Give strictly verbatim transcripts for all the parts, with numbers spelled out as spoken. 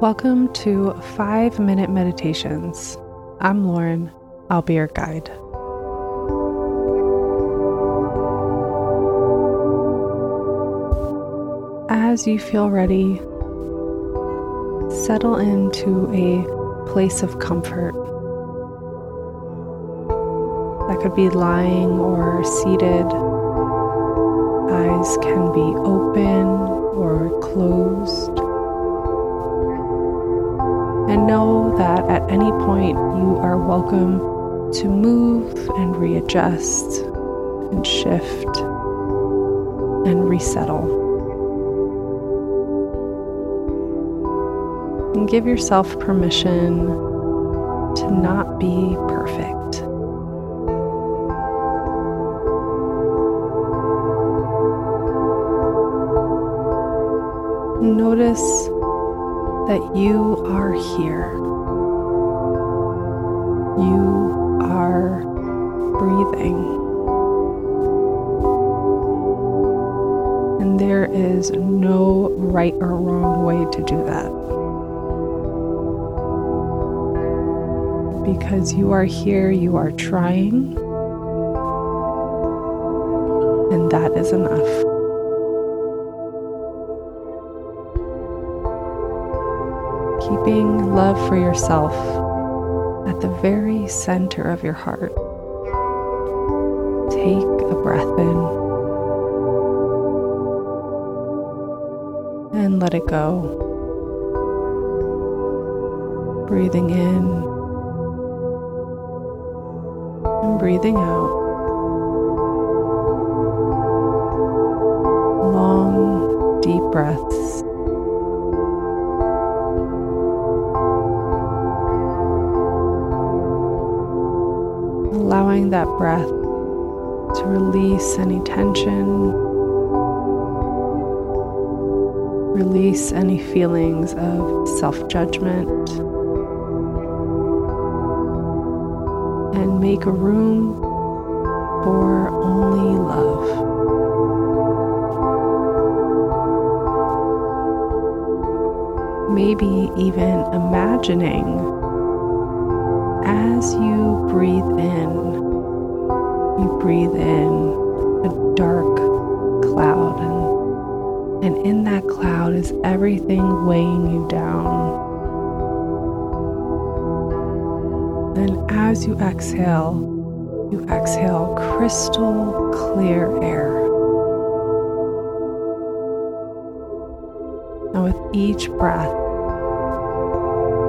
Welcome to five minute Meditations. I'm Lauren. I'll be your guide. As you feel ready, settle into a place of comfort. That could be lying or seated. Eyes can be open or closed. And know that at any point you are welcome to move and readjust and shift and resettle. And give yourself permission to not be perfect. Notice that you are here. You are breathing. And there is no right or wrong way to do that. Because you are here, you are trying, and that is enough. Keeping love for yourself at the very center of your heart. Take a breath in and let it go. Breathing in and breathing out. Long, deep breaths. Allowing that breath to release any tension, release any feelings of self-judgment, and make room for only love. Maybe even imagining as you breathe in, you breathe in a dark cloud, and, and in that cloud is everything weighing you down. And as you exhale, you exhale crystal clear air. And with each breath,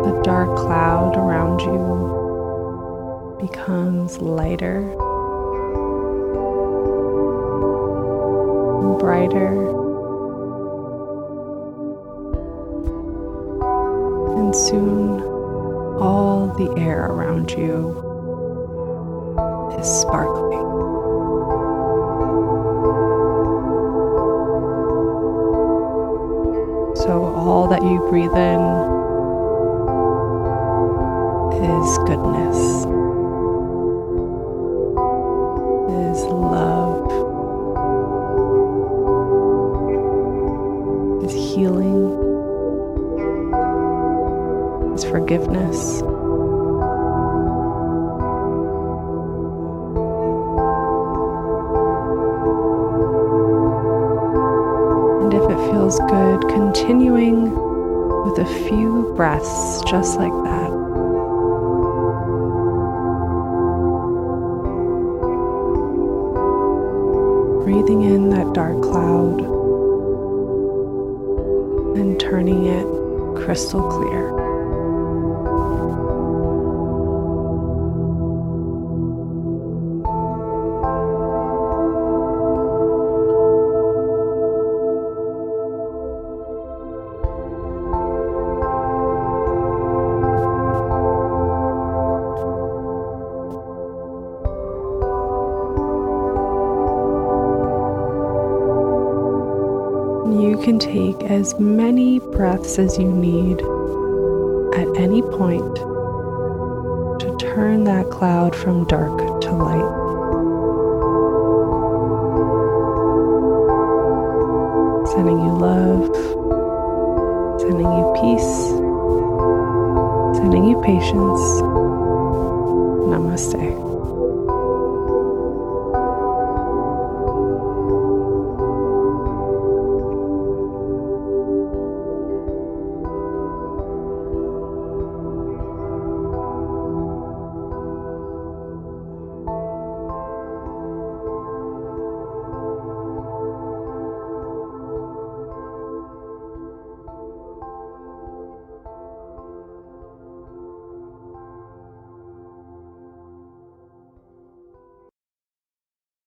the dark cloud around you becomes lighter, and brighter, and soon all the air around you is sparkling. So all that you breathe in is goodness. Is love, is healing, is forgiveness. And if it feels good, continuing with a few breaths just like that. Breathing in that dark cloud and turning it crystal clear. You can take as many breaths as you need at any point to turn that cloud from dark to light. Sending you love, sending you peace, Sending you patience. Namaste.